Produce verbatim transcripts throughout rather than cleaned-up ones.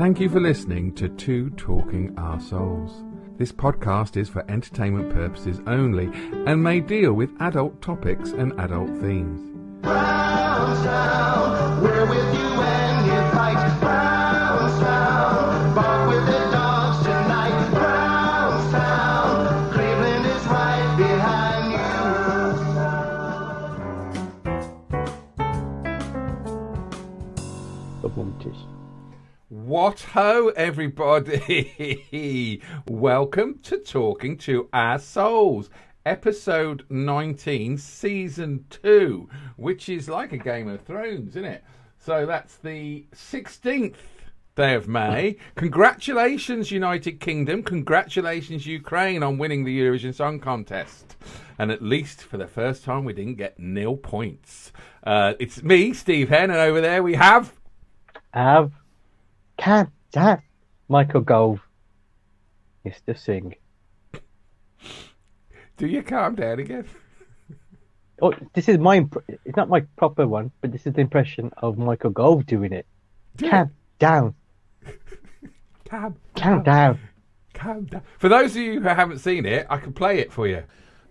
Thank you for listening to Two Talking Our Souls. This podcast is for entertainment purposes only and may deal with adult topics and adult themes. Brown Sound, we're with you when you fight. Brown Sound, bark with the dogs tonight. Brown Sound, Cleveland is right behind you. The Wanties. What ho, everybody! Welcome to Talking to Our Souls, episode nineteen, season two, which is like a Game of Thrones, isn't it? So that's the sixteenth day of May. Congratulations, United Kingdom. Congratulations, Ukraine, on winning the Eurovision Song Contest. And at least for the first time, we didn't get nil points. Uh, it's me, Steve Henn, and over there we have... Av. Can that Michael Gove, Mister Singh? Do you calm down again? Oh, this is my. Imp- it's not my proper one, but this is the impression of Michael Gove doing it. Do calm it. down. Calm. Calm down. Calm down. For those of you who haven't seen it, I can play it for you.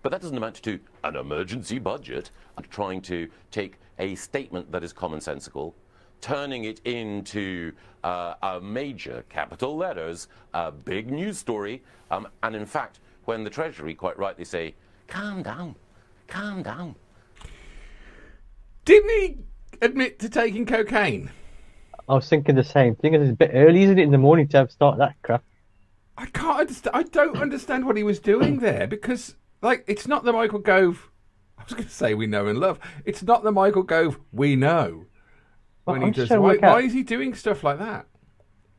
But that doesn't amount to an emergency budget. I'm trying to take a statement that is commonsensical, turning it into uh, a major capital letters, a big news story. Um, and in fact, when the Treasury quite rightly say, calm down, calm down. Didn't he admit to taking cocaine? I was thinking the same thing. It's a bit early, isn't it, in the morning to have started that crap? I can't understand. I don't understand what he was doing there because, like, it's not the Michael Gove. I was going to say we know and love. It's not the Michael Gove we know. When he does, why, why is he doing stuff like that?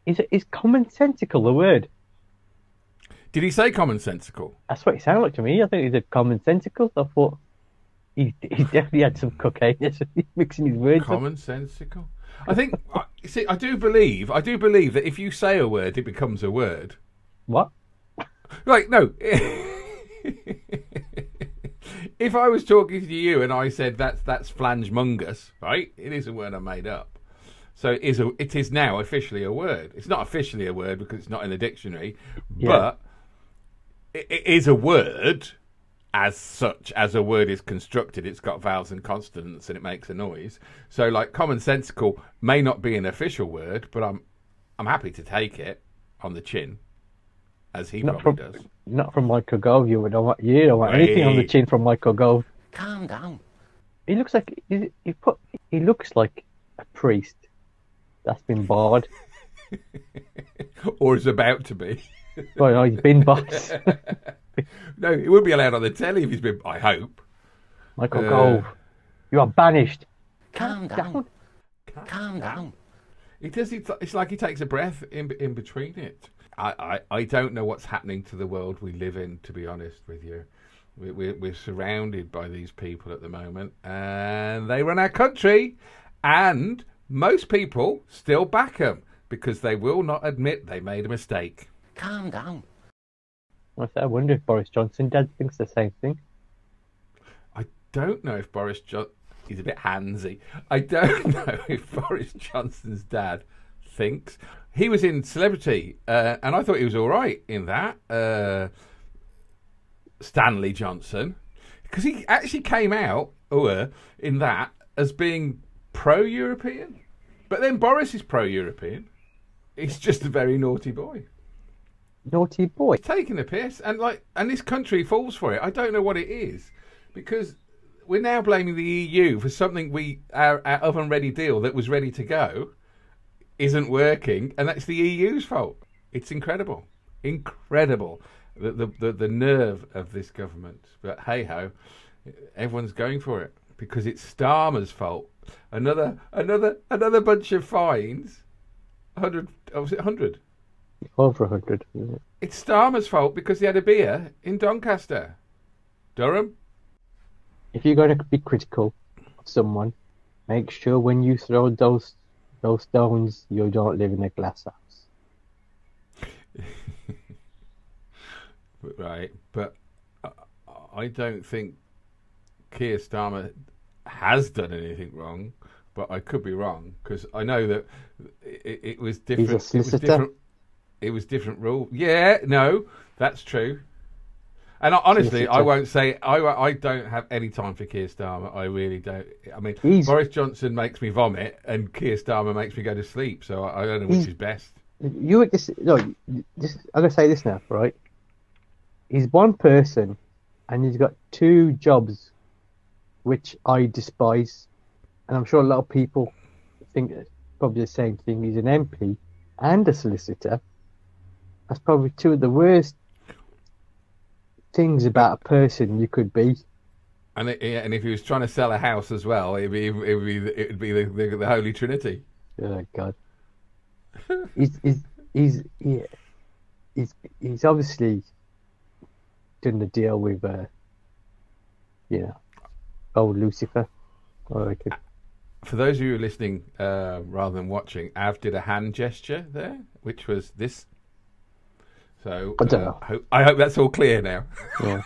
Is it is commonsensical the word? Did he say commonsensical? That's what he sounded like to me. I think he said commonsensical. I thought he he definitely had some cocaine. He's mixing his words. Commonsensical. Up. I think. see, I do believe. I do believe that if you say a word, it becomes a word. What? Like no. If I was talking to you and I said that's that's flangemungus, right? It is a word I made up, so it is a, it is now officially a word. It's not officially a word because it's not in the dictionary, yeah. But it, it is a word as such. As a word is constructed, it's got vowels and consonants, and it makes a noise. So, like, commonsensical may not be an official word, but I'm I'm happy to take it on the chin. As he not probably from, does. Not from Michael Gove. You would don't want, you don't want anything on the chin from Michael Gove. Calm down. He looks like he, he put. He looks like a priest that's been barred, or is about to be. Well, no, he's been barred. No, he wouldn't be allowed on the telly if he's been. I hope. Michael uh, Gove, you are banished. Calm, calm down. down. Calm, calm down. down. He does. It's like he takes a breath in in between it. I, I, I don't know what's happening to the world we live in, to be honest with you. We, we're, we're surrounded by these people at the moment, and they run our country, and most people still back them because they will not admit they made a mistake. Calm down. I wonder if Boris Johnson dad thinks the same thing. I don't know if Boris Johnson... He's a bit handsy. I don't know if Boris Johnson's dad... thinks he was in Celebrity, uh, and I thought he was all right in that. Uh, Stanley Johnson, because he actually came out uh, in that as being pro-European, but then Boris is pro-European. He's just a very naughty boy. Naughty boy, he's taking the piss, and like, and this country falls for it. I don't know what it is, because we're now blaming the E U for something we our, our oven-ready deal that was ready to go. Isn't working, and that's the E U's fault. It's incredible, incredible, the the, the, the nerve of this government. But hey ho, everyone's going for it because it's Starmer's fault. Another another another bunch of fines. Hundred, oh, was it hundred? Over a hundred. It? It's Starmer's fault because he had a beer in Doncaster, Durham. If you're going to be critical of someone, make sure when you throw those. Those stones, you don't live in a glass house. Right, but I don't think Keir Starmer has done anything wrong. but I could be wrong, because I know that it, it was different. He's a solicitor. It was different, it was different rule. Yeah, no, that's true. And I, honestly, solicitor. I won't say I. I don't have any time for Keir Starmer. I really don't. I mean, he's, Boris Johnson makes me vomit, and Keir Starmer makes me go to sleep. So I, I don't know which is best. You would just no. Just, I'm gonna say this now, right? He's one person, and he's got two jobs, which I despise. And I'm sure a lot of people think it's probably the same thing. He's an M P and a solicitor. That's probably two of the worst things about a person you could be. And it, yeah, and if he was trying to sell a house as well, it'd be it'd be it'd be the, the, the Holy Trinity. Oh God! he's he's he's, yeah. he's he's obviously done the deal with uh, you know, old Lucifer. I reckon. For those of you who are listening uh, rather than watching, Av did a hand gesture there, which was this. So I, don't uh, know. I, hope, I hope that's all clear now. Yeah.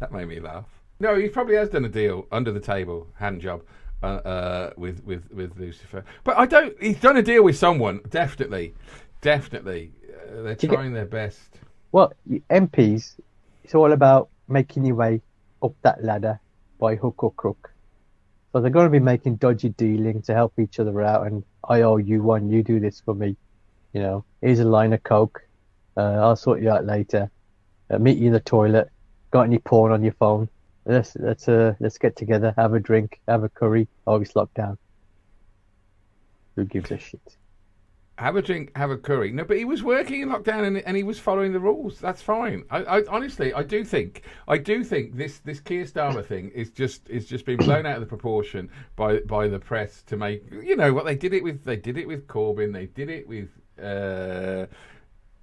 That made me laugh. No, he probably has done a deal under the table, hand job, uh, uh, with, with, with Lucifer. But I don't. He's done a deal with someone, definitely, definitely. Uh, they're you trying get, their best. Well, M Ps, it's all about making your way up that ladder by hook or crook. So they're going to be making dodgy dealing to help each other out, and I owe you one, you do this for me. You know, here's a line of coke, uh, I'll sort you out later. I'll meet you in the toilet. Got any porn on your phone? Let's let's uh, let's get together, have a drink, have a curry. Oh, it's locked down. Who gives a shit? Have a drink, have a curry. No, but he was working in lockdown, and, and he was following the rules. That's fine. I, I honestly, I do think, I do think this this Keir Starmer thing is just is just being blown out of the proportion by by the press to make, you know, what they did it with. They did it with Corbyn. They did it with uh,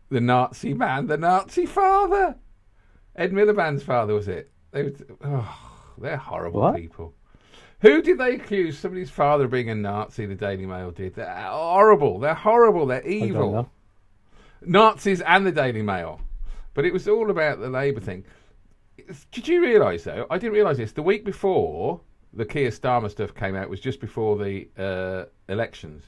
the Nazi man, the Nazi father, Ed Miliband's father, was it? They was, oh, they're horrible what? people. Who did they accuse? Somebody's father of being a Nazi, the Daily Mail did. They're horrible. They're horrible. They're evil. Nazis and the Daily Mail. But it was all about the Labour thing. Did you realise, though? I didn't realise this. The week before the Keir Starmer stuff came out was just before the uh, elections.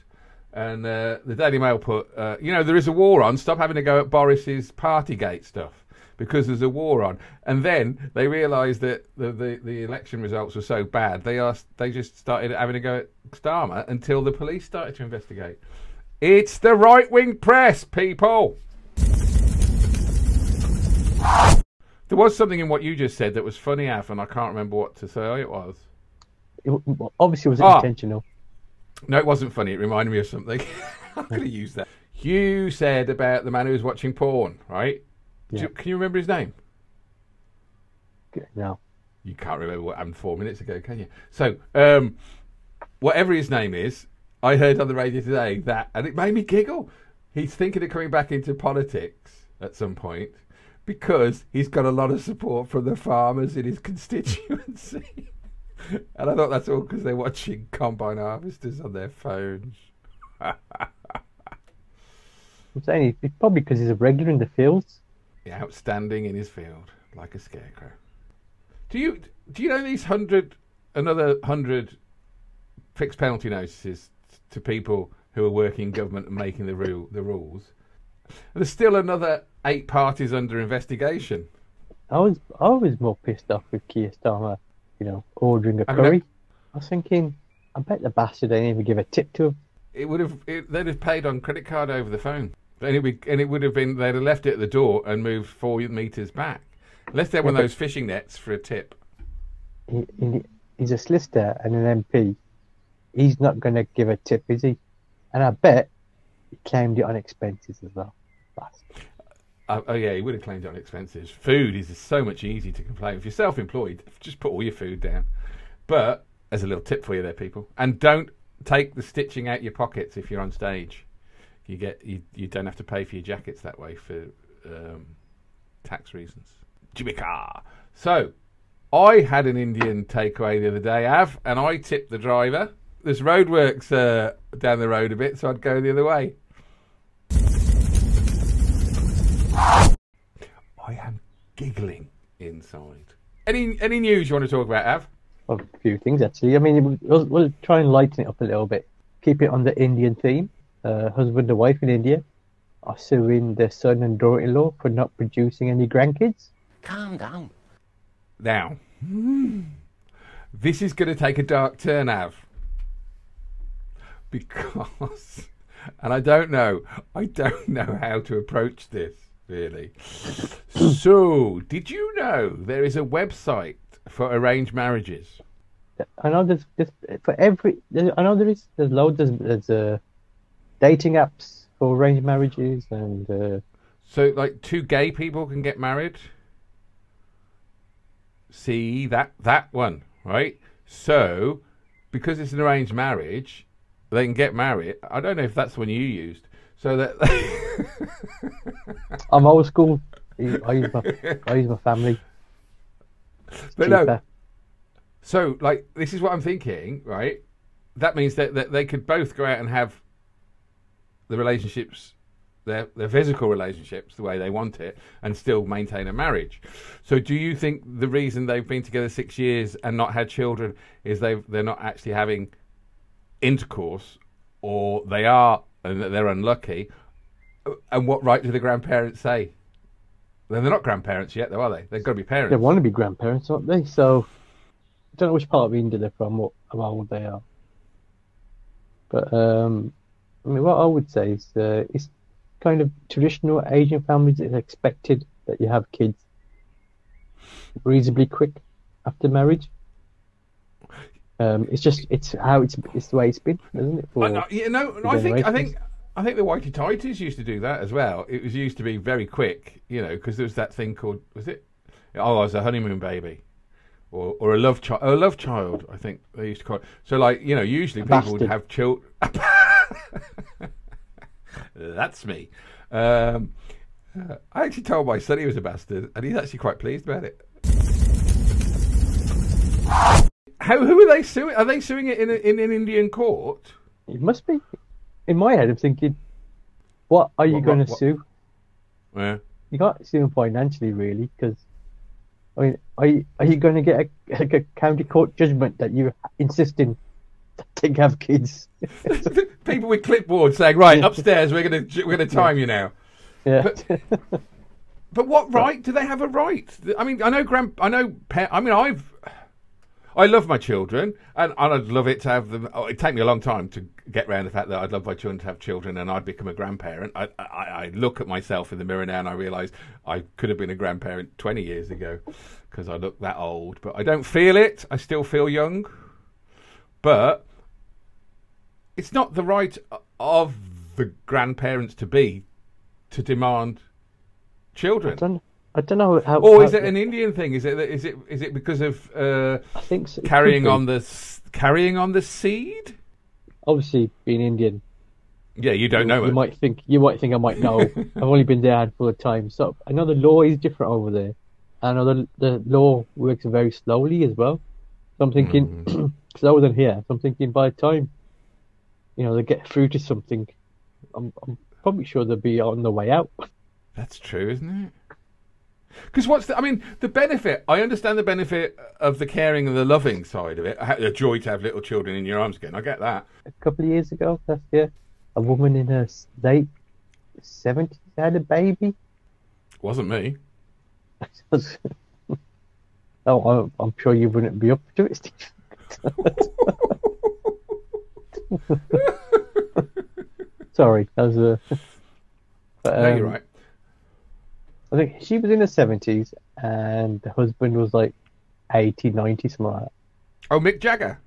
And uh, the Daily Mail put, uh, you know, there is a war on. Stop having to go at Boris's Partygate stuff, because there's a war on. And then they realised that the, the, the election results were so bad, they asked, they just started having a go at Starmer until the police started to investigate. It's the right-wing press, people. There was something in what you just said that was funny, Af, and I can't remember what to say it was. It, obviously, it was oh. intentional. No, it wasn't funny. It reminded me of something. I'm going to use that. You said about the man who was watching porn, right? Yeah. You, can you remember his name? No. You can't remember what happened four minutes ago, can you? So, um, whatever his name is, I heard on the radio today that, and it made me giggle, he's thinking of coming back into politics at some point because he's got a lot of support from the farmers in his constituency. And I thought that's all because they're watching Combine Harvesters on their phones. I'm saying it's probably because he's a regular in the fields. Outstanding in his field, like a scarecrow. Do you do you know these hundred another hundred fixed penalty notices to people who are working in government and making the rule the rules? There's still another eight parties under investigation. I was I was more pissed off with Keir Starmer, you know, ordering a I curry. Mean, I was thinking, I bet the bastard didn't even give a tip to him. It would have it, they'd have paid on credit card over the phone. And it, would, and it would have been, they'd have left it at the door and moved four metres back. Unless they had one of those fishing nets for a tip. He, he, he's a solicitor and an M P. He's not going to give a tip, is he? And I bet he claimed it on expenses as well. Uh, oh, yeah, he would have claimed it on expenses. Food is so much easier to complain. If you're self-employed, just put all your food down. But, as a little tip for you there, people, and don't take the stitching out your pockets if you're on stage. You get you, you don't have to pay for your jackets that way for um, tax reasons. Jimmy Carr. So, I had an Indian takeaway the other day, Av, and I tipped the driver. There's roadworks uh, down the road a bit, so I'd go the other way. I am giggling inside. Any any news you want to talk about, Av? of a few things, actually. I mean, we'll, we'll try and lighten it up a little bit. Keep it on the Indian theme. Uh, husband and wife in India are suing their son and daughter-in-law for not producing any grandkids. Calm down. Now, this is going to take a dark turn, Av. Because, and I don't know, I don't know how to approach this, really. So, did you know there is a website for arranged marriages? I know there's, there's for every, I know there is, there's loads, there's, there's uh, dating apps for arranged marriages and... Uh... So, like, two gay people can get married? See, that, that one, right? So, because it's an arranged marriage... They can get married. I don't know if that's the one you used. So that they... I'm old school. I use my, I use my family. It's but cheaper. No. So, like, this is what I'm thinking, right? That means that, that they could both go out and have the relationships, their their physical relationships, the way they want it, and still maintain a marriage. So, do you think the reason they've been together six years and not had children is they they're not actually having intercourse, or they are and they're unlucky? And what right do the grandparents say? Then they're not grandparents yet, though, are they? They've got to be parents. They want to be grandparents, aren't they? So I don't know which part of India they're from, what how old they are. But um, I mean, what I would say is uh, it's kind of traditional Asian families. It's expected that you have kids reasonably quick after marriage. Um, it's just it's how it's it's the way it's been, isn't it? For I, you know, and I think I think I think the Whitey Tighties used to do that as well. It was used to be very quick, you know, because there was that thing called was it? Oh, it was a honeymoon baby, or or a love child, a love child. I think they used to call it. So, like, you know, usually a people bastard. would have children. That's me. Um, uh, I actually told my son he was a bastard, and he's actually quite pleased about it. How, who are they suing? Are they suing it in, a, in an Indian court? It must be. In my head, I'm thinking, what are you going to sue? Yeah. You can't sue them financially, really, because, I mean, are you, are you going to get a, like a county court judgment that you're insisting that they have kids? People with clipboards saying, right, upstairs, we're going to we're going to time yeah. you now. Yeah. But, but what right do they have? A right? I mean, I know grand. I know. I mean, I've. I love my children, and I'd love it to have them. Oh, it'd take me a long time to get around the fact that I'd love my children to have children, and I'd become a grandparent. I, I, I look at myself in the mirror now, and I realise I could have been a grandparent twenty years ago because I look that old. But I don't feel it. I still feel young. But it's not the right of the grandparents to be to demand children. I don't... I don't know how. Or is how, it an Indian thing? Is it is it is it because of uh, I think so. carrying on the carrying on the seed? Obviously, being Indian. Yeah, you don't you, know. You it. might think you might think I might know. I've only been there a handful of times, so I know the law is different over there. I know the, the law works very slowly as well. So I'm thinking, because mm-hmm. I wasn't here, so I'm thinking by the time, you know, they get through to something, I'm, I'm probably sure they'll be on the way out. That's true, isn't it? Because what's the, I mean, the benefit, I understand the benefit of the caring and the loving side of it. The joy to have little children in your arms again, I get that. A couple of years ago, last year, a woman in her late seventies had a baby. Wasn't me. Oh, I'm sure you wouldn't be up to it, Steve. Sorry, that was a... But, um, no, you're right. I think she was in her seventies, and the husband was like eighty, ninety, something like that. Oh, Mick Jagger.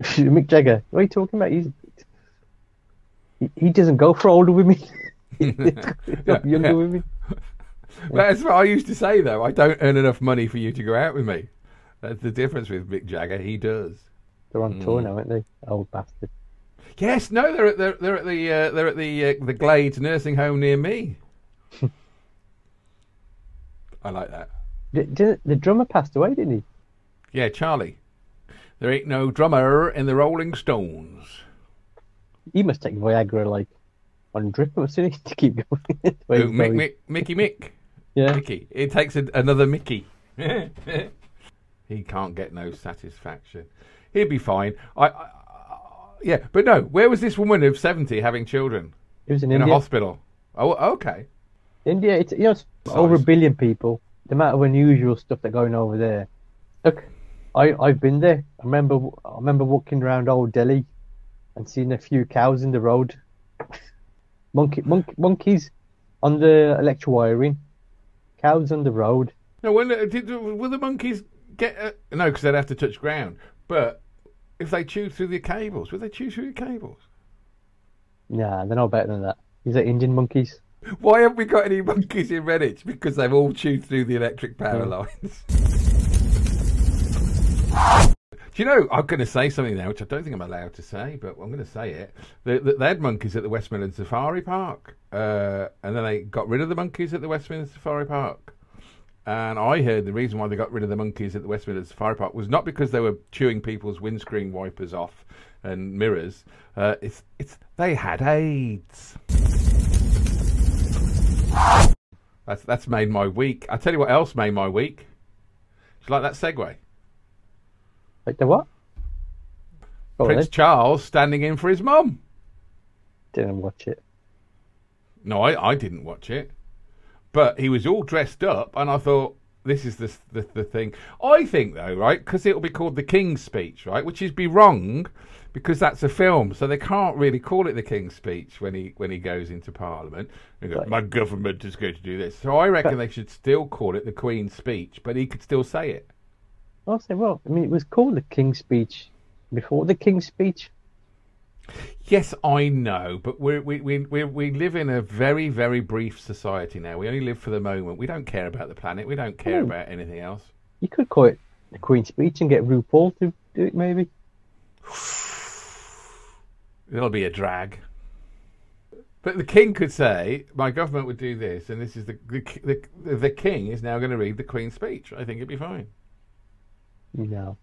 Mick Jagger. What are you talking about? He's, he, he doesn't go for older women. yeah, younger yeah. women. Yeah. That's what I used to say, though. I don't earn enough money for you to go out with me. That's the difference with Mick Jagger. He does. They're on mm. tour now, aren't they? Old bastard. Yes. No, they're at the, they're at the uh, they're at the uh, the Glades nursing home near me. I like that. The, the drummer passed away, didn't he? Yeah, Charlie. There ain't no drummer in the Rolling Stones. He must take Viagra like on drip, mustn't he, to keep going? Wait, Ooh, Mick, Mick, Mickey Mick. Yeah. Mickey. It takes a, another Mickey. He can't get no satisfaction. He'd be fine. I, I, I yeah, but no. Where was this woman of seventy having children? It was in, in India. In a hospital. Oh, okay. India, it's, you know, it's over a billion people. The amount of unusual stuff that's going over there. Look, I I've been there. I remember I remember walking around old Delhi and seeing a few cows in the road. Monkey, monk, monkeys on the electric wiring, cows on the road. No, when did will the monkeys get? Uh, no, because they'd have to touch ground. But if they chew through the cables, would they chew through the cables? Nah, they're no better than that. These are Indian monkeys. Why haven't we got any monkeys in Redditch? Because they've all chewed through the electric power yeah. lines. Do you know, I'm going to say something now, which I don't think I'm allowed to say, but I'm going to say it. They, they had monkeys at the West Midlands Safari Park, uh, and then they got rid of the monkeys at the West Midlands Safari Park. And I heard the reason why they got rid of the monkeys at the West Midlands Safari Park was not because they were chewing people's windscreen wipers off and mirrors. Uh, it's it's they had AIDS. That's that's made my week. I tell you what else made my week. Do you like that segue? Like the what? Go Prince on, Charles standing in for his mum. Didn't watch it. No, I, I didn't watch it. But he was all dressed up, and I thought, this is the the, the thing. I think, though, right, because it'll be called The King's Speech, right, which is be wrong, because that's a film, so they can't really call it The King's Speech when he when he goes into Parliament. They go, my government is going to do this. So I reckon they should still call it The Queen's Speech, but he could still say it. I'll say, well, I mean, it was called The King's Speech before The King's Speech. Yes, I know, but we're, we we we we live in a very, very brief society now. We only live for the moment. We don't care about the planet. We don't care oh. about anything else. You could call it The Queen's Speech and get RuPaul to do it, maybe. It'll be a drag. But the King could say, my government would do this, and this is the the the, the King is now going to read the Queen's Speech. I think it'd be fine. No.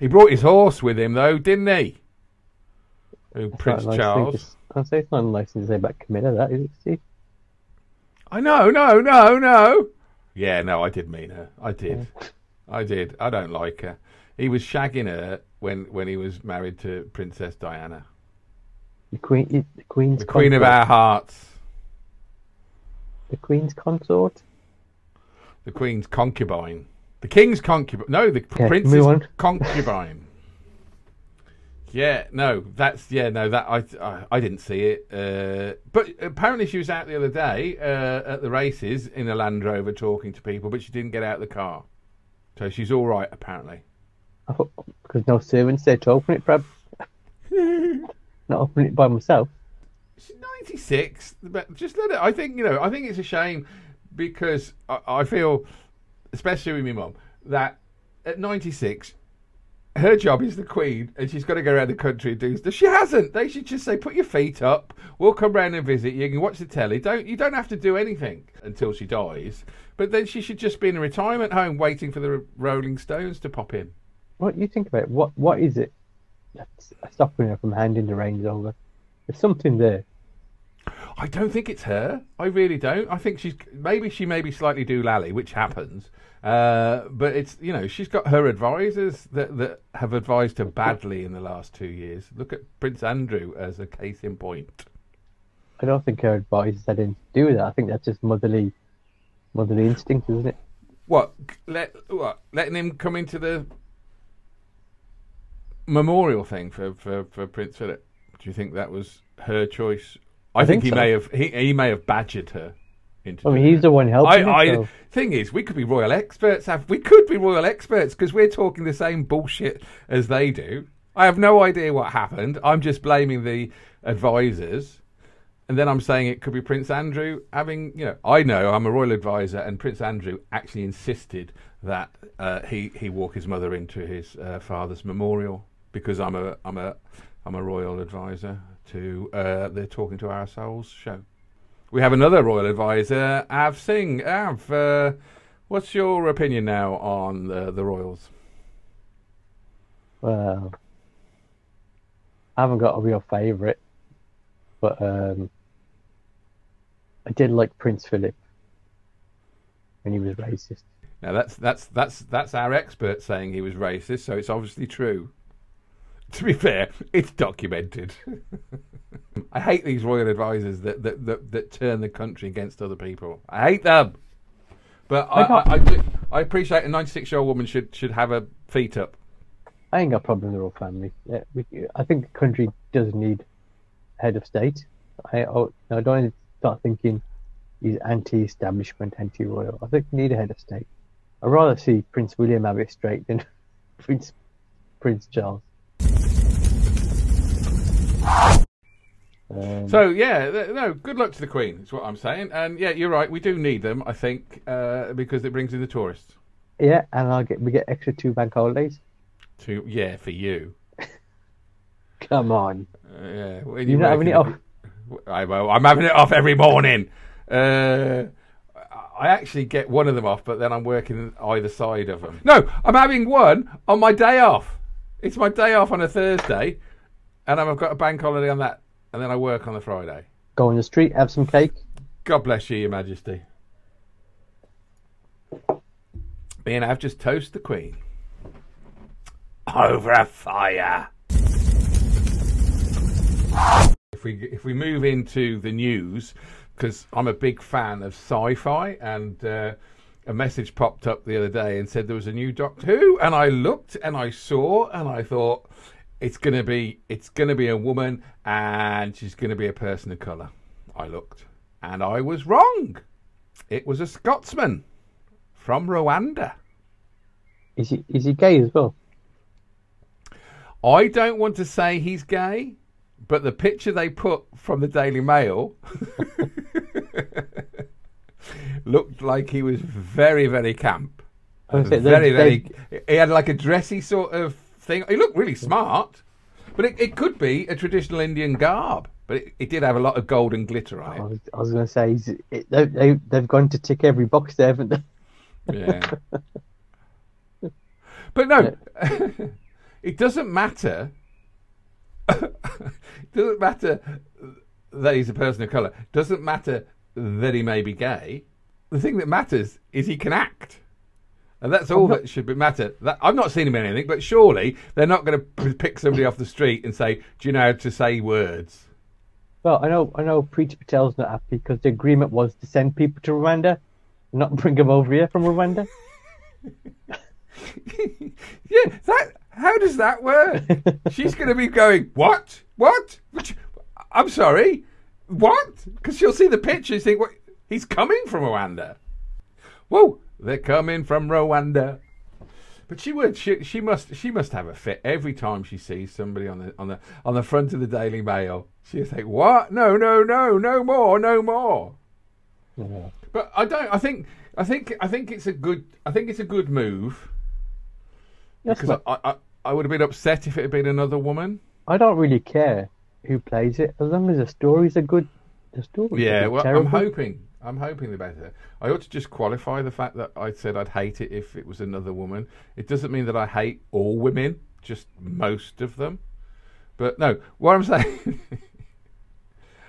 He brought his horse with him, though, didn't he? Who, Prince nice Charles. I'd say it's not a nice thing to say about Camilla, that is it, Steve? I know, no, no, no. Yeah, no, I did mean her. I did. Yeah. I did. I don't like her. He was shagging her when, when he was married to Princess Diana. The Queen, the Queen's The Queen consort. Of our hearts. The Queen's consort? The Queen's concubine. The King's concubine. No, the yeah, Prince's concubine. Yeah, no, that's yeah, no, that I I, I didn't see it, uh, but apparently she was out the other day uh, at the races in a Land Rover talking to people, but she didn't get out of the car, so she's all right apparently. I thought, because no servants there to open it, perhaps. Not open it by myself. She's ninety-six, but just let it. I think you know. I think it's a shame because I, I feel, especially with my mum, that at ninety-six. Her job is the Queen, and she's got to go around the country and do stuff. She hasn't. They should just say, put your feet up. We'll come round and visit you. You can watch the telly. Don't You don't have to do anything until she dies. But then she should just be in a retirement home waiting for the Rolling Stones to pop in. What do you think about it? What, what is it that's stopping her from handing the reins over? There's something there. I don't think it's her. I really don't. I think she's maybe she may be slightly doolally, which happens. Uh, but it's you know she's got her advisors that that have advised her badly in the last two years. Look at Prince Andrew as a case in point. I don't think her advisors had anything to do with that. I think that's just motherly, motherly instinct, isn't it? What let what letting him come into the memorial thing for for, for Prince Philip? Do you think that was her choice? I, I think, think he so. may have he, he may have badgered her. I mean, he's the one helping. I, I, thing is, we could be royal experts. Have we could be royal experts because we're talking the same bullshit as they do. I have no idea what happened. I'm just blaming the advisors, and then I'm saying it could be Prince Andrew having. You know, I know I'm a royal advisor, and Prince Andrew actually insisted that uh, he he walk his mother into his uh, father's memorial because I'm a I'm a I'm a royal advisor to uh, the Talking to Our Souls show. We have another royal advisor, Av Singh. Av, uh, what's your opinion now on the, the royals? Well, I haven't got a real favourite, but um, I did like Prince Philip when he was racist. Now that's that's that's that's our expert saying he was racist, so it's obviously true. To be fair, it's documented. I hate these royal advisors that that, that that turn the country against other people. I hate them. But I I, I, I appreciate a ninety-six-year-old woman should should have her feet up. I ain't got a problem with the royal family. Yeah, we, I think the country does need head of state. I, I, I don't start thinking he's anti-establishment, anti-royal. I think we need a head of state. I'd rather see Prince William have it straight than Prince Prince Charles. Um, so yeah, th- no. Good luck to the Queen. Is what I'm saying. And yeah, you're right. We do need them, I think, uh, because it brings in the tourists. Yeah, and I'll get we get extra two bank holidays. Two, yeah, for you. Come on. Uh, yeah, when you're not having it off. I, well, I'm having it off every morning. Uh, I actually get one of them off, but then I'm working either side of them. No, I'm having one on my day off. It's my day off on a Thursday, and I've got a bank holiday on that. And then I work on the Friday. Go on the street, have some cake. God bless you, Your Majesty. Me and I've just toast the Queen. Over a fire. If we if we move into the news, because I'm a big fan of sci-fi, and uh, a message popped up the other day and said there was a new Doctor Who, and I looked and I saw and I thought, It's gonna be it's gonna be a woman and she's gonna be a person of colour. I looked and I was wrong. It was a Scotsman from Rwanda. Is he is he gay as well? I don't want to say he's gay, but the picture they put from the Daily Mail looked like he was very, very camp. Very, very he had like a dressy sort of thing. He looked really smart, but it, it could be a traditional Indian garb, but it, it did have a lot of gold and glitter on it. I was, I was going to say he's, it, they, they've gone to tick every box there, haven't they? Yeah. But no, yeah. It doesn't matter. It doesn't matter that he's a person of colour. It doesn't matter that he may be gay. The thing that matters is he can act. And that's all not, that should be matter. That, I've not seen him in anything, but surely they're not going to pick somebody off the street and say, "Do you know how to say words?" Well, I know, I know, Priti Patel's not happy because the agreement was to send people to Rwanda, not bring them over here from Rwanda. Yeah, that. How does that work? She's going to be going, "What? What? Which, I'm sorry, what?" Because she'll see the pictures, think, "What? He's coming from Rwanda." Whoa. They're coming from Rwanda, but she would. She she must she must have a fit every time she sees somebody on the on the on the front of the Daily Mail. She'll say, "What? No, no, no, no more, no more." Yeah. But I don't. I think I think I think it's a good. I think it's a good move. That's because I, I I would have been upset if it had been another woman. I don't really care who plays it as long as the stories are good. The stories. Yeah. Well, terrible. I'm hoping. I'm hoping the better. I ought to just qualify the fact that I said I'd hate it if it was another woman. It doesn't mean that I hate all women, just most of them. But no, what I'm saying,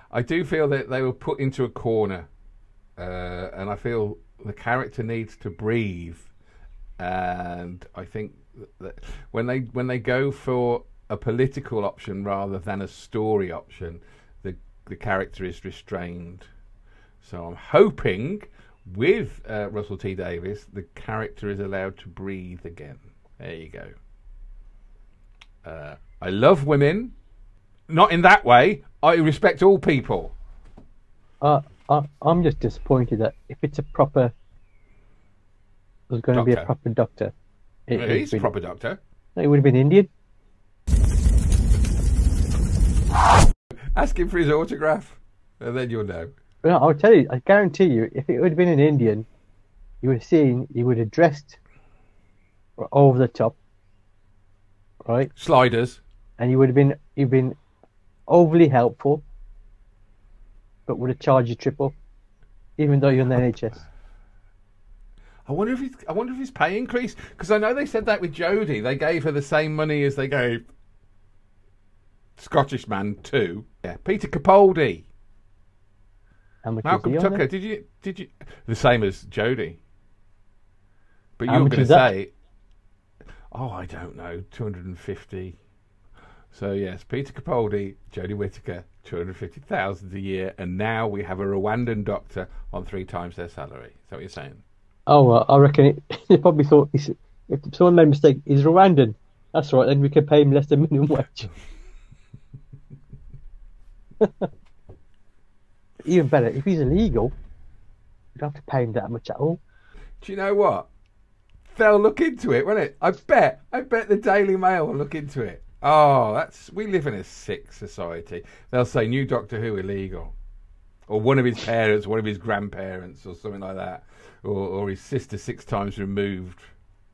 I do feel that they were put into a corner, uh, and I feel the character needs to breathe. And I think that when they when they go for a political option rather than a story option, the the character is restrained. So I'm hoping, with uh, Russell T Davies, the character is allowed to breathe again. There you go. Uh, I love women, not in that way. I respect all people. Uh, I, I'm just disappointed that if it's a proper, there's going doctor. to be a proper doctor. It, it is been, a proper doctor. It would have been Indian. Ask him for his autograph, and then you'll know. No, I'll tell you, I guarantee you, if it would have been an Indian, you would have seen, you would have dressed over the top, right? Sliders. And you would have been, you've been overly helpful, but would have charged you triple, even though you're on the N H S. I wonder if he's, I wonder if his pay increased, because I know they said that with Jody. They gave her the same money as they gave Scottish man too. Yeah, Peter Capaldi. Malcolm Tucker, did you did you the same as Jodie? But you were going to say, oh, I don't know, two hundred fifty. So, yes, Peter Capaldi, Jody Whittaker, two hundred fifty thousand a year. And now we have a Rwandan doctor on three times their salary. Is that what you're saying? Oh, well, I reckon it, they probably thought, if someone made a mistake, he's Rwandan. That's right, then we can pay him less than minimum wage. Even better, if he's illegal, you don't have to pay him that much at all. Do you know what? They'll look into it, won't it? I bet. I bet the Daily Mail will look into it. Oh, that's we live in a sick society. They'll say new Doctor Who illegal, or one of his parents, one of his grandparents, or something like that, or, or his sister six times removed.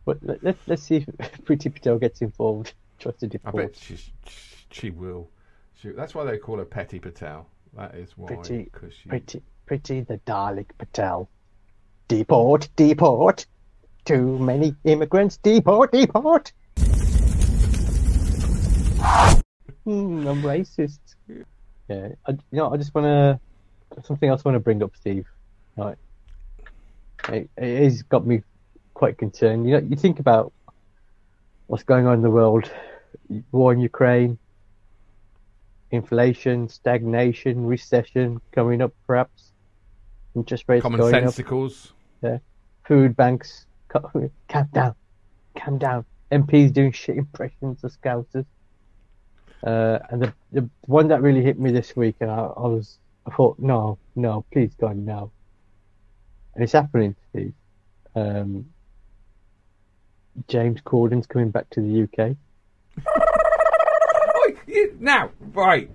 But let's let's see if Priti Patel gets involved. Tries to deport. I bet she she will. She, that's why they call her Priti Patel. That is why. Pretty, she... pretty, pretty the Dalek Patel. Deport, deport. Too many immigrants. Deport, deport. mm, I'm racist. Yeah, I, you know, I just want to something else. I want to bring up, Steve. Like, it, it has got me quite concerned. You know, you think about what's going on in the world: war in Ukraine, inflation, stagnation, recession coming up, perhaps interest rates going up. Commonsensicals. Yeah, food banks. Calm down, calm down. M Ps doing shit impressions of Scousers. Uh, and the, the one that really hit me this week, and I, I was, I thought, no, no, please God, no. And it's happening, Steve. Um, James Corden's coming back to the U K. Now, right,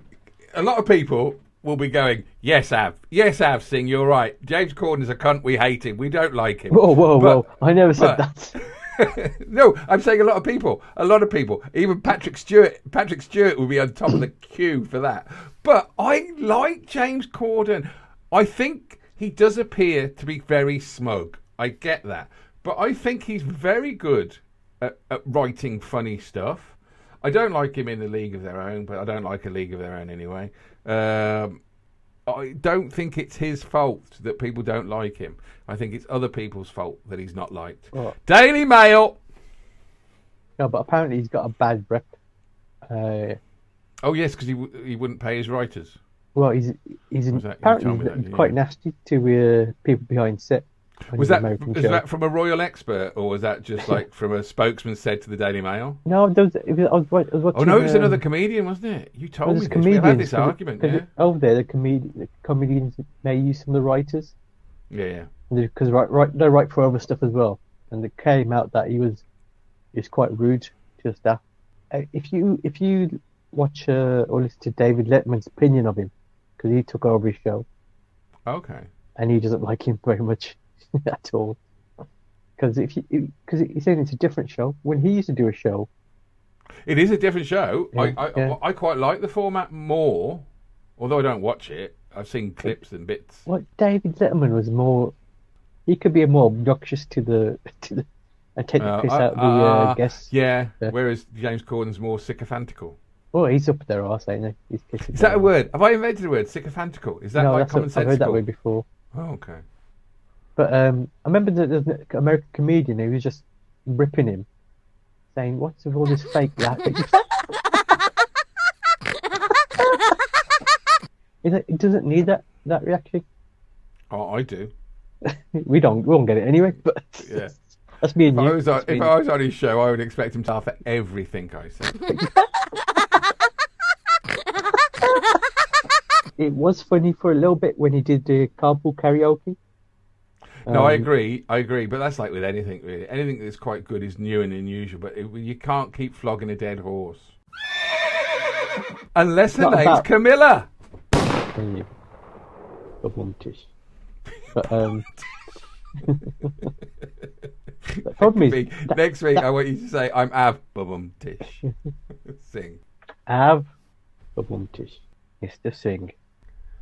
a lot of people will be going, yes, Av, yes, Av Singh, you're right. James Corden's a cunt, we hate him, we don't like him. Whoa, whoa, but, whoa, I never said but... that. No, I'm saying a lot of people, a lot of people, even Patrick Stewart, Patrick Stewart will be on top of the queue for that. But I like James Corden. I think he does appear to be very smug. I get that. But I think he's very good at, at writing funny stuff. I don't like him in the League of Their Own, but I don't like a League of Their Own anyway. Um, I don't think it's his fault that people don't like him. I think it's other people's fault that he's not liked. Oh. Daily Mail. No, but apparently he's got a bad rep. Uh, oh yes, because he w- he wouldn't pay his writers. Well, he's he's an, apparently he's that, quite yeah. nasty to uh, people behind set. Was that was that from a royal expert, or was that just like from a spokesman said to the Daily Mail? No, there was, it was, I was, I was watching, oh no, it was um, another comedian, wasn't it? You told me this. Comedians, we had this argument. It, yeah. It, oh, there, the, comedi- the comedians may use some of the writers. Yeah, yeah. Because right, right, they write for other stuff as well, and it came out that he was, he was quite rude to the staff. Uh, if you if you watch uh, or listen to David Letterman's opinion of him, because he took over his show. Okay. And he doesn't like him very much. At all, because if you because he's saying it's a different show. When he used to do a show, it is a different show. Yeah, I I, yeah. I quite like the format more, although I don't watch it. I've seen clips and bits. Well, David Letterman was more. He could be more obnoxious to the to the and take the piss uh, out of uh, the uh, guests. Yeah, yeah, whereas James Corden's more sycophantical. Oh, he's up there, arse, ain't he? He's is that a word? Have I invented the word sycophantical? Is that no, like common sense? I've heard that word before. Oh, okay. But um, I remember that there's an American comedian who was just ripping him, saying, "What's with all this fake laughing?" It doesn't need that, that reaction. Oh, I do. we don't. We won't get it anyway. But yeah, that's me and if you. I was, if me. I was on his show, I would expect him to laugh at everything I said. It was funny for a little bit when he did the carpool karaoke. No, I agree. I agree. But that's like with anything, really. Anything that's quite good is new and unusual. But it, you can't keep flogging a dead horse. Unless her name's about... Camilla. Thank you. But, um... the problem is... Be, that, next week, that... I want you to say, I'm Av Babumtish. Sing. Av Babumtish. It's the sing.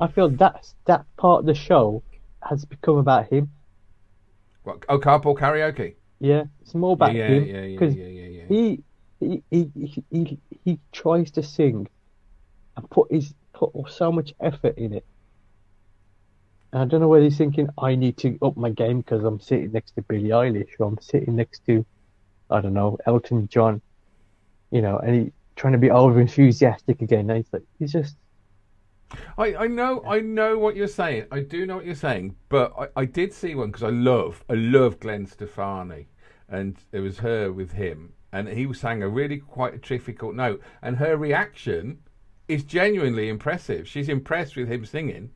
I feel that's, that part of the show has become about him. What? Oh, carpool karaoke. Yeah, it's more about yeah, him yeah, yeah, yeah, yeah, yeah. He, he, he he he tries to sing and put his put so much effort in it, And I don't know whether he's thinking, I need to up my game because I'm sitting next to Billie Eilish, or I'm sitting next to, I don't know, Elton John, you know, and he's trying to be over enthusiastic again. And he's like, he's just... I, I know I know what you're saying. I do know what you're saying. But I, I did see one because I love, I love Gwen Stefani. And it was her with him. And he sang a really quite a difficult note. And her reaction is genuinely impressive. She's impressed with him singing.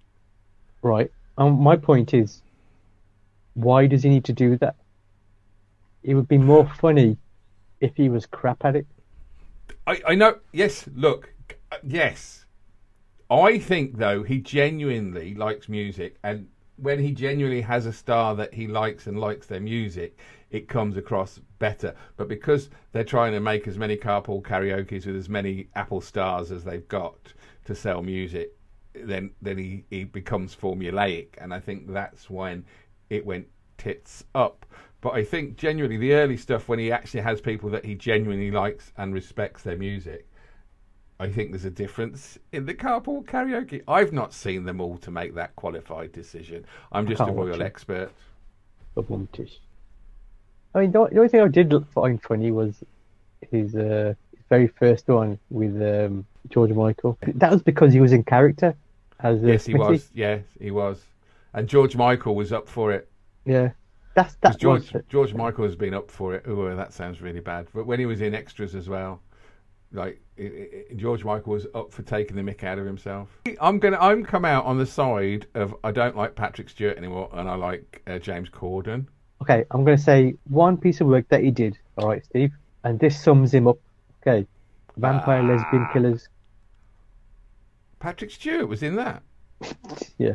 Right. And um, my point is, why does he need to do that? It would be more funny if he was crap at it. I, I know. Yes, look. Yes. I think, though, he genuinely likes music, and when he genuinely has a star that he likes and likes their music, it comes across better. But because they're trying to make as many carpool karaokes with as many Apple stars as they've got to sell music, then then he, he becomes formulaic. And I think that's when it went tits up. But I think genuinely the early stuff when he actually has people that he genuinely likes and respects their music, I think there's a difference in the carpool karaoke. I've not seen them all to make that qualified decision. I'm just a royal expert. I mean, the only thing I did find funny was his uh, very first one with um, George Michael. That was because he was in character. As yes, he was. Yes, he was. And George Michael was up for it. Yeah. That's that George, George Michael has been up for it. Oh, that sounds really bad. But when he was in extras as well. Like it, it, George Michael was up for taking the mick out of himself. I'm gonna, I'm come out on the side of I don't like Patrick Stewart anymore, and I like uh, James Corden. Okay, I'm gonna say one piece of work that he did. All right, Steve, and this sums him up. Okay, vampire ah, lesbian killers. Patrick Stewart was in that. Yeah.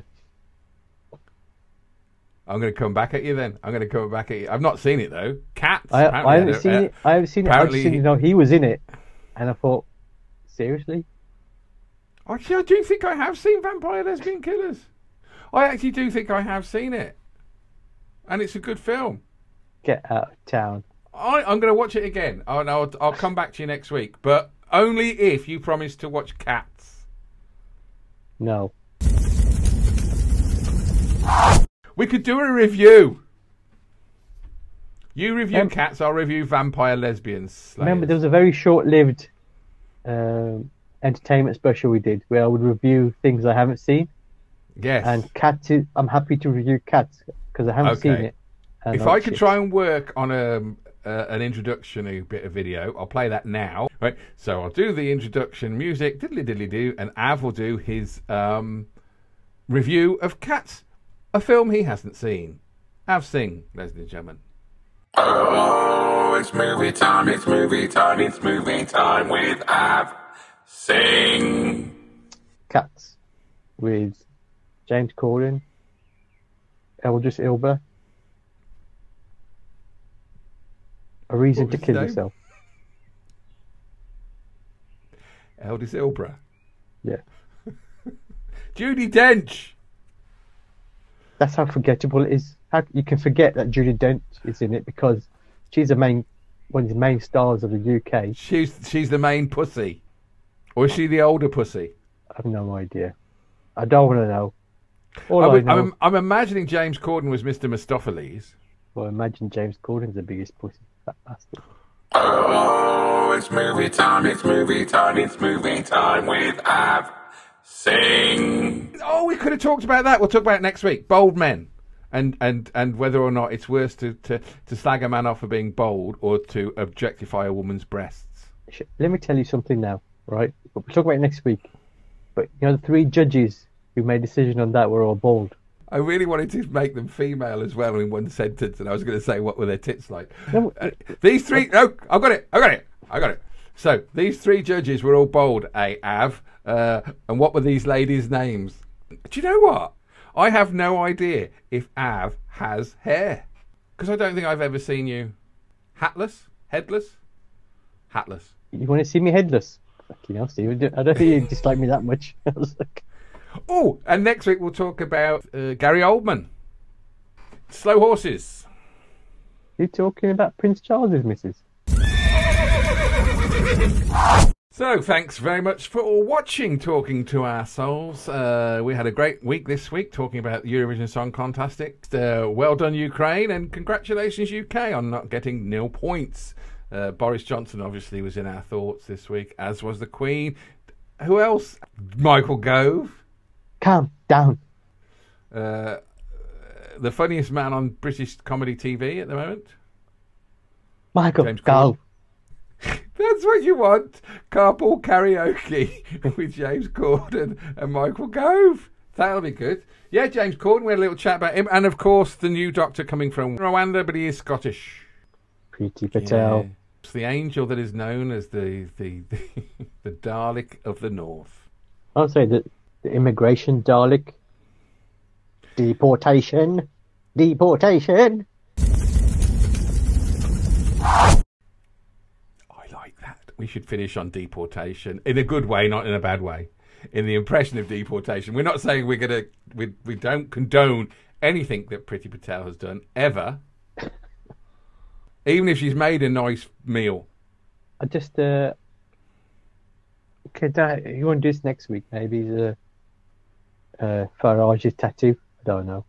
I'm going to come back at you then. I'm going to come back at you. I've not seen it though. Cats. I, I haven't I seen it. I haven't seen apparently, it. I've seen, you know, he was in it. And I thought, seriously? Actually, I do think I have seen Vampire Lesbian Killers. I actually do think I have seen it. And it's a good film. Get out of town. I, I'm going to watch it again. I'll, I'll, I'll come back to you next week. But only if you promise to watch Cats. No. We could do a review. You review um, Cats, I'll review Vampire Lesbian Slayers. Remember, there was a very short-lived um, entertainment special we did where I would review things I haven't seen. Yes. And Cats, is, I'm happy to review Cats because I haven't okay. seen it. If I, I could shit. try and work on a, uh, an introductory bit of video, I'll play that now. Right. So I'll do the introduction music, diddly diddly do, and Av will do his um, review of Cats, a film he hasn't seen. Av Singh, ladies and gentlemen. Oh, it's movie time, it's movie time, it's movie time with Av Singh. Cats with James Corden, Idris Elba. A reason to kill yourself. Idris Elba. Yeah. Judi Dench. That's how forgettable it is. How you can forget that Judi Dench is in it because she's the main, one of the main stars of the U K. She's she's the main pussy, or is she the older pussy? I have no idea. I don't want to know. All I, I know, I'm, I'm imagining James Corden was Mister Mistopheles. Well, imagine James Corden's the biggest pussy. That bastard. Oh, it's movie time! It's movie time! It's movie time with Av Singh. Oh, we could have talked about that. We'll talk about it next week. Bold men, and and and whether or not it's worse to to, to slag a man off for being bold or to objectify a woman's breasts. Let me tell you something now, right? We'll talk about it next week. But you know, the three judges who made a decision on that were all bold. I really wanted to make them female as well in one sentence, and I was going to say, what were their tits like? No, uh, these three. No, oh, I got it. I got it. I got it. So these three judges were all bold, eh, Av? Uh, and what were these ladies' names? Do you know what? I have no idea if Av has hair. Because I don't think I've ever seen you hatless, headless, hatless. You want to see me headless? Fucking hell, Steve. I don't think you dislike me that much. I was like... Oh, and next week we'll talk about uh, Gary Oldman. Slow Horses. You're talking about Prince Charles' missus. So thanks very much for all watching Talking to Our Souls. Uh, we had a great week this week talking about the Eurovision Song Contest. Uh, well done, Ukraine, and congratulations, U K, on not getting nil points. Uh, Boris Johnson obviously was in our thoughts this week, as was the Queen. Who else? Michael Gove. Calm down. Uh, the funniest man on British comedy T V at the moment. Michael Gove. That's what you want. Carpool karaoke with James Corden and Michael Gove. That'll be good. Yeah, James Corden, we had a little chat about him. And, of course, the new doctor coming from Rwanda, but he is Scottish. Priti Patel. Yeah. It's the angel that is known as the the, the, the Dalek of the North. I'll say the, the immigration Dalek. Deportation. Deportation. We should finish on deportation in a good way, not in a bad way. In the impression of deportation, we're not saying we're gonna we we don't condone anything that Priti Patel has done ever, even if she's made a nice meal. I just uh, could I, you want to do this next week? Maybe the uh, Farage's tattoo. I don't know.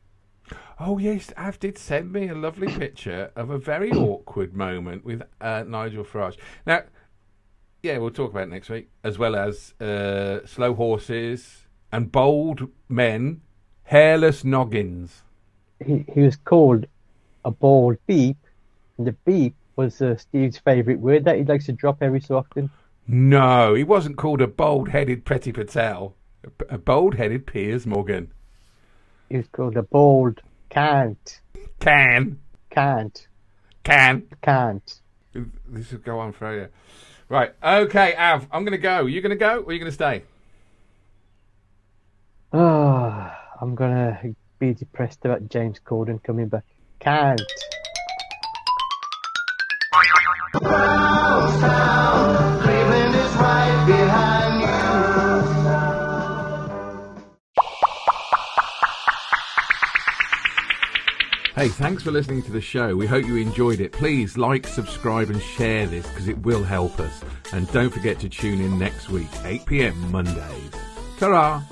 Oh yes, Av did send me a lovely picture of a very awkward moment with uh, Nigel Farage. Now. Yeah, we'll talk about it next week, as well as uh, Slow Horses and Bold Men, Hairless Noggins. He, he was called a bald beep, and the beep was uh, Steve's favourite word that he likes to drop every so often. No, he wasn't called a bald-headed Priti Patel, a, a bald-headed Piers Morgan. He was called a bald can't. Can. Can't. Can. Can't. This will go on forever. Right, okay, Av, I'm going to go. Are you going to go or are you going to stay? Oh, I'm going to be depressed about James Corden coming back. Can't. Hey, thanks for listening to the show. We hope you enjoyed it. Please like, subscribe and share this because it will help us. And don't forget to tune in next week, eight p m Mondays. Ta-ra!